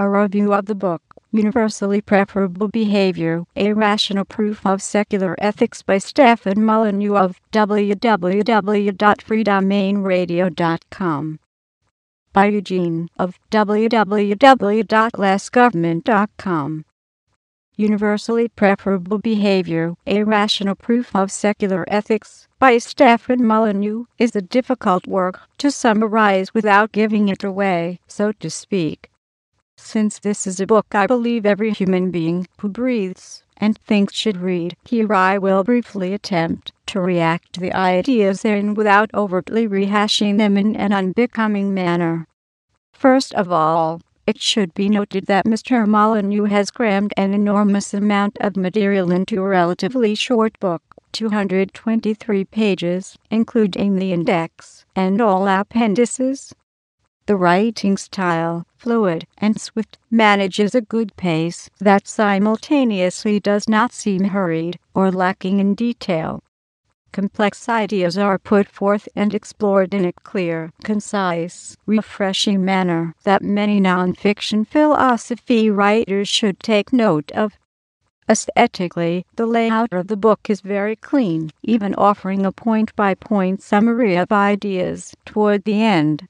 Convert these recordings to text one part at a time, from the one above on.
A review of the book, Universally Preferable Behavior, A Rational Proof of Secular Ethics by Stefan Molyneux of www.freedomainradio.com. By Eugene of www.lessgovernment.com. Universally Preferable Behavior, A Rational Proof of Secular Ethics, by Stefan Molyneux, is a difficult work to summarize without giving it away, so to speak. Since this is a book I believe every human being who breathes and thinks should read, here I will briefly attempt to react to the ideas therein without overtly rehashing them in an unbecoming manner. First of all, it should be noted that Mr. Molyneux has crammed an enormous amount of material into a relatively short book, 223 pages, including the index and all appendices. The writing style, fluid and swift, manages a good pace that simultaneously does not seem hurried or lacking in detail. Complex ideas are put forth and explored in a clear, concise, refreshing manner that many non-fiction philosophy writers should take note of. Aesthetically, the layout of the book is very clean, even offering a point-by-point summary of ideas toward the end.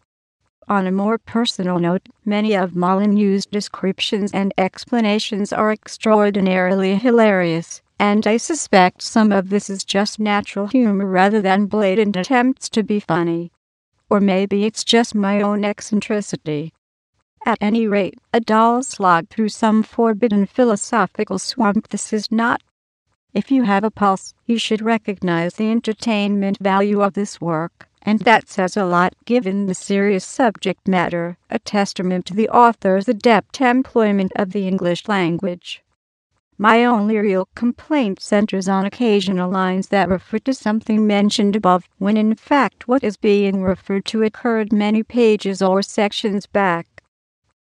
On a more personal note, many of Molyneux's descriptions and explanations are extraordinarily hilarious, and I suspect some of this is just natural humor rather than blatant attempts to be funny. Or maybe it's just my own eccentricity. At any rate, a dull slog through some forbidden philosophical swamp this is not. If you have a pulse, you should recognize the entertainment value of this work, and that says a lot given the serious subject matter, a testament to the author's adept employment of the English language. My only real complaint centers on occasional lines that refer to something mentioned above, when in fact what is being referred to occurred many pages or sections back.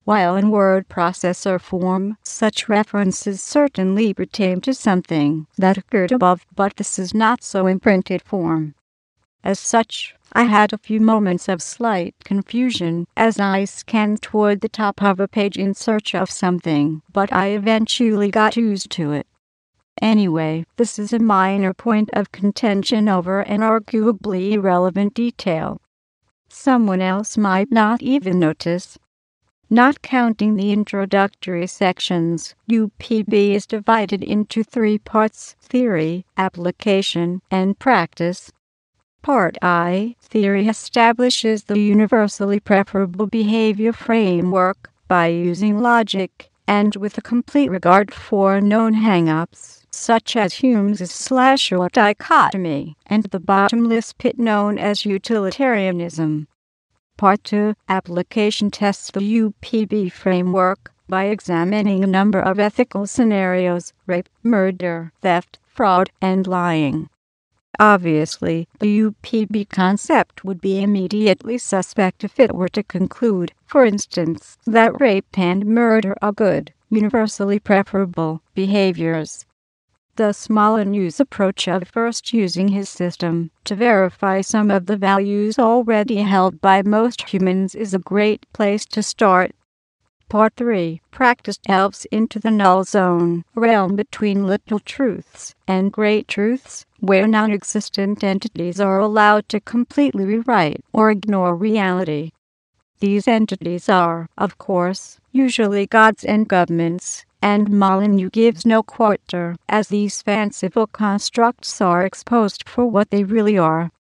While in word processor form, such references certainly pertain to something that occurred above, but this is not so in printed form. As such, I had a few moments of slight confusion as I scanned toward the top of a page in search of something, but I eventually got used to it. Anyway, this is a minor point of contention over an arguably irrelevant detail. Someone else might not even notice. Not counting the introductory sections, UPB is divided into three parts: theory, application, and practice. Part I, theory, establishes the universally preferable behavior framework by using logic, and with a complete regard for known hang-ups, such as Hume's slash or dichotomy, and the bottomless pit known as utilitarianism. Part II, application, tests the UPB framework by examining a number of ethical scenarios: rape, murder, theft, fraud, and lying. Obviously, the UPB concept would be immediately suspect if it were to conclude, for instance, that rape and murder are good, universally preferable behaviors. Thus Molyneux's approach of first using his system to verify some of the values already held by most humans is a great place to start. Part 3, practice, delves into the null zone, realm between little truths and great truths, where non-existent entities are allowed to completely rewrite or ignore reality. These entities are, of course, usually gods and governments, and Molyneux gives no quarter, as these fanciful constructs are exposed for what they really are.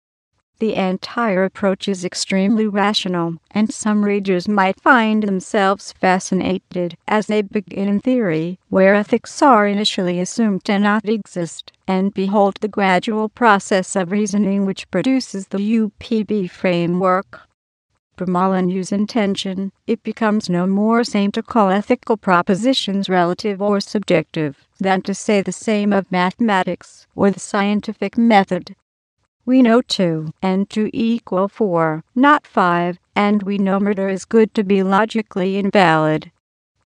The entire approach is extremely rational, and some readers might find themselves fascinated as they begin in theory, where ethics are initially assumed to not exist, and behold the gradual process of reasoning which produces the UPB framework. For Molyneux's intention, it becomes no more sane to call ethical propositions relative or subjective than to say the same of mathematics or the scientific method. We know 2 and 2 equal 4, not 5, and we know murder is good to be logically invalid.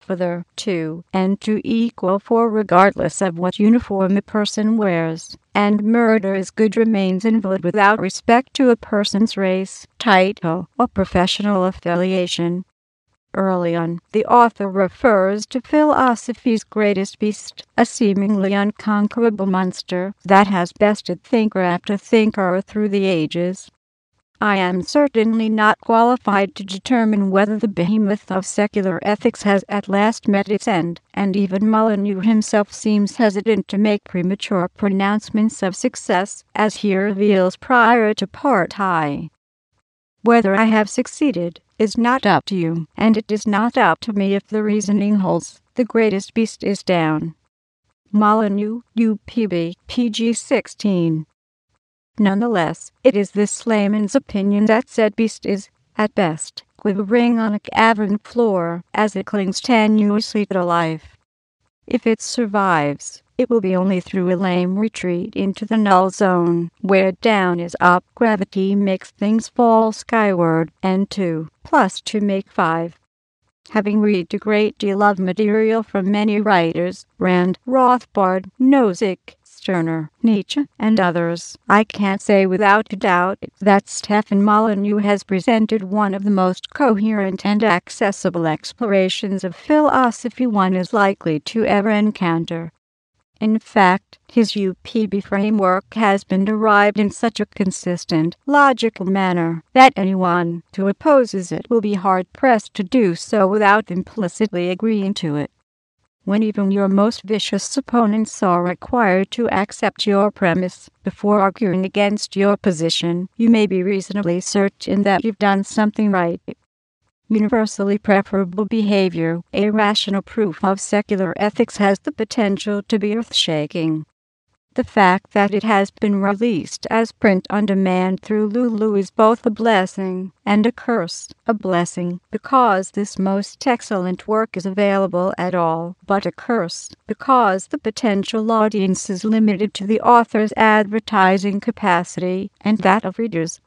Further, 2 and 2 equal 4 regardless of what uniform a person wears, and murder is good remains invalid without respect to a person's race, title, or professional affiliation. Early on, the author refers to philosophy's greatest beast, a seemingly unconquerable monster that has bested thinker after thinker through the ages. I am certainly not qualified to determine whether the behemoth of secular ethics has at last met its end, and even Molyneux himself seems hesitant to make premature pronouncements of success, as he reveals prior to Part I. Whether I have succeeded is not up to you, and it is not up to me if the reasoning holds. The greatest beast is down. Molyneux, UPB, PG 16. Nonetheless, it is this layman's opinion that said beast is, at best, quivering on a cavern floor as it clings tenuously to life. If it survives, it will be only through a lame retreat into the null zone, where down is up, gravity makes things fall skyward, and 2 + 2 make 5. Having read a great deal of material from many writers, Rand, Rothbard, Nozick, Stirner, Nietzsche, and others, I can't say without a doubt that Stefan Molyneux has presented one of the most coherent and accessible explorations of philosophy one is likely to ever encounter. In fact, his UPB framework has been derived in such a consistent, logical manner that anyone who opposes it will be hard-pressed to do so without implicitly agreeing to it. When even your most vicious opponents are required to accept your premise before arguing against your position, you may be reasonably certain that you've done something right. Universally preferable behavior, a rational proof of secular ethics, has the potential to be earth-shaking. The fact that it has been released as print on demand through Lulu is both a blessing and a curse. A blessing, because this most excellent work is available at all, but a curse, because the potential audience is limited to the author's advertising capacity and that of readers.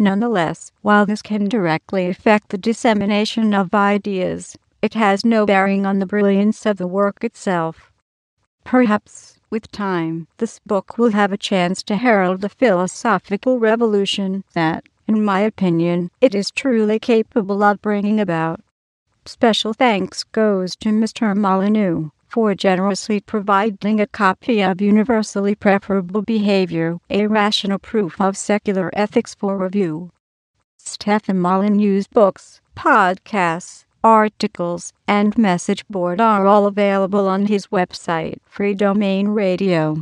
Nonetheless, while this can directly affect the dissemination of ideas, it has no bearing on the brilliance of the work itself. Perhaps, with time, this book will have a chance to herald a philosophical revolution that, in my opinion, it is truly capable of bringing about. Special thanks goes to Mr. Molyneux for generously providing a copy of Universally Preferable Behavior, a rational proof of secular ethics, for review. Stefan Molyneux's books, podcasts, articles, and message board are all available on his website, Free Domain Radio.